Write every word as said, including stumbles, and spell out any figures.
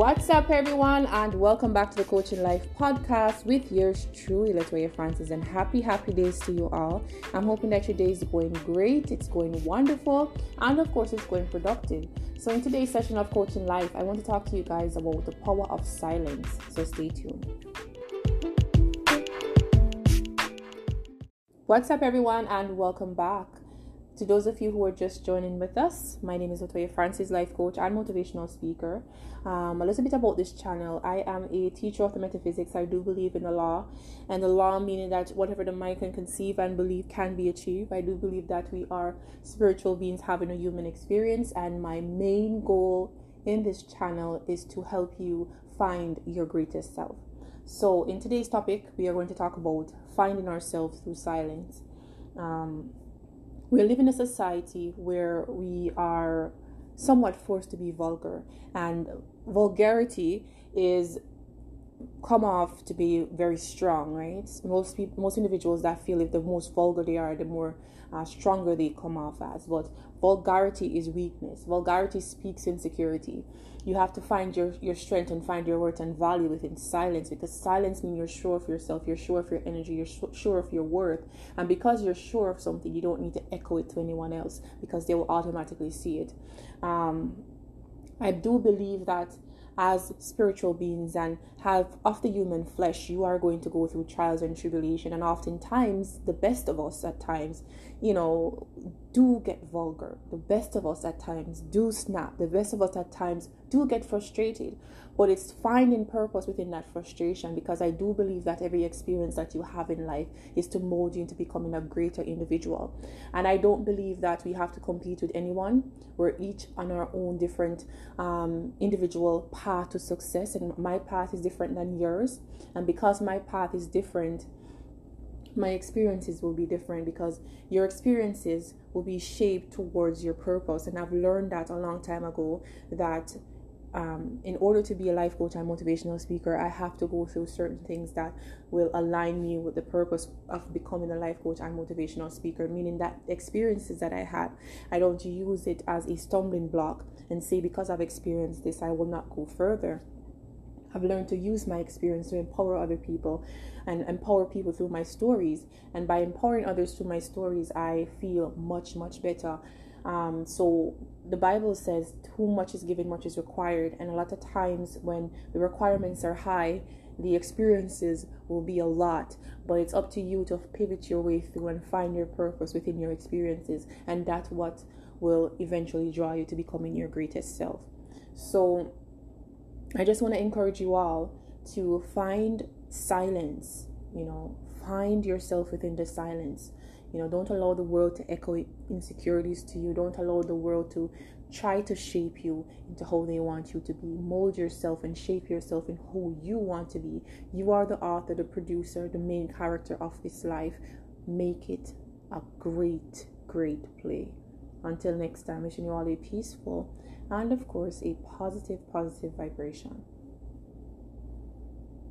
What's up, everyone, and welcome back to the Coaching Life podcast with yours truly, Latoya Francis, and happy, happy days to you all. I'm hoping that your day is going great, it's going wonderful, and of course, it's going productive. So in today's session of Coaching Life, I want to talk to you guys about the power of silence, so stay tuned. What's up, everyone, and welcome back. To those of you who are just joining with us, my name is Otoya Francis, life coach and motivational speaker. Um, a little bit about this channel. I am a teacher of the metaphysics. I do believe in the law, and the law meaning that whatever the mind can conceive and believe can be achieved. I do believe that we are spiritual beings having a human experience, and my main goal in this channel is to help you find your greatest self. So in today's topic, we are going to talk about finding ourselves through silence. Um, We live in a society where we are somewhat forced to be vulgar, and vulgarity is come off to be very strong, right? Most people, most individuals that feel if the most vulgar they are, the more uh, stronger they come off as. But vulgarity is weakness. Vulgarity speaks insecurity. You have to find your, your strength and find your worth and value within silence, because silence means you're sure of yourself, you're sure of your energy, you're sh- sure of your worth. And because you're sure of something, you don't need to echo it to anyone else, because they will automatically see it. Um, I do believe that as spiritual beings and have of the human flesh, you are going to go through trials and tribulation, and oftentimes the best of us at times, you know, do get vulgar. The best of us at times do snap. The best of us at times do get frustrated, but it's finding purpose within that frustration, because I do believe that every experience that you have in life is to mold you into becoming a greater individual. And I don't believe that we have to compete with anyone. We're each on our own different um, individual path to success, and my path is different than yours. And because my path is different, my experiences will be different, because your experiences will be shaped towards your purpose. And I've learned that a long time ago, that um, in order to be a life coach and motivational speaker, I have to go through certain things that will align me with the purpose of becoming a life coach and motivational speaker, meaning that experiences that I had, I don't use it as a stumbling block and say, because I've experienced this, I will not go further. I've learned to use my experience to empower other people and empower people through my stories. And by empowering others through my stories, I feel much, much better. Um, so the Bible says, too much is given, much is required. And a lot of times when the requirements are high, the experiences will be a lot, but it's up to you to pivot your way through and find your purpose within your experiences. And that's what will eventually draw you to becoming your greatest self. So I just want to encourage you all to find silence, you know, find yourself within the silence. You know, don't allow the world to echo insecurities to you. Don't allow the world to try to shape you into how they want you to be. Mold yourself and shape yourself in who you want to be. You are the author, the producer, the main character of this life. Make it a great, great play. Until next time, wishing you all a peaceful and, of course, a positive, positive vibration.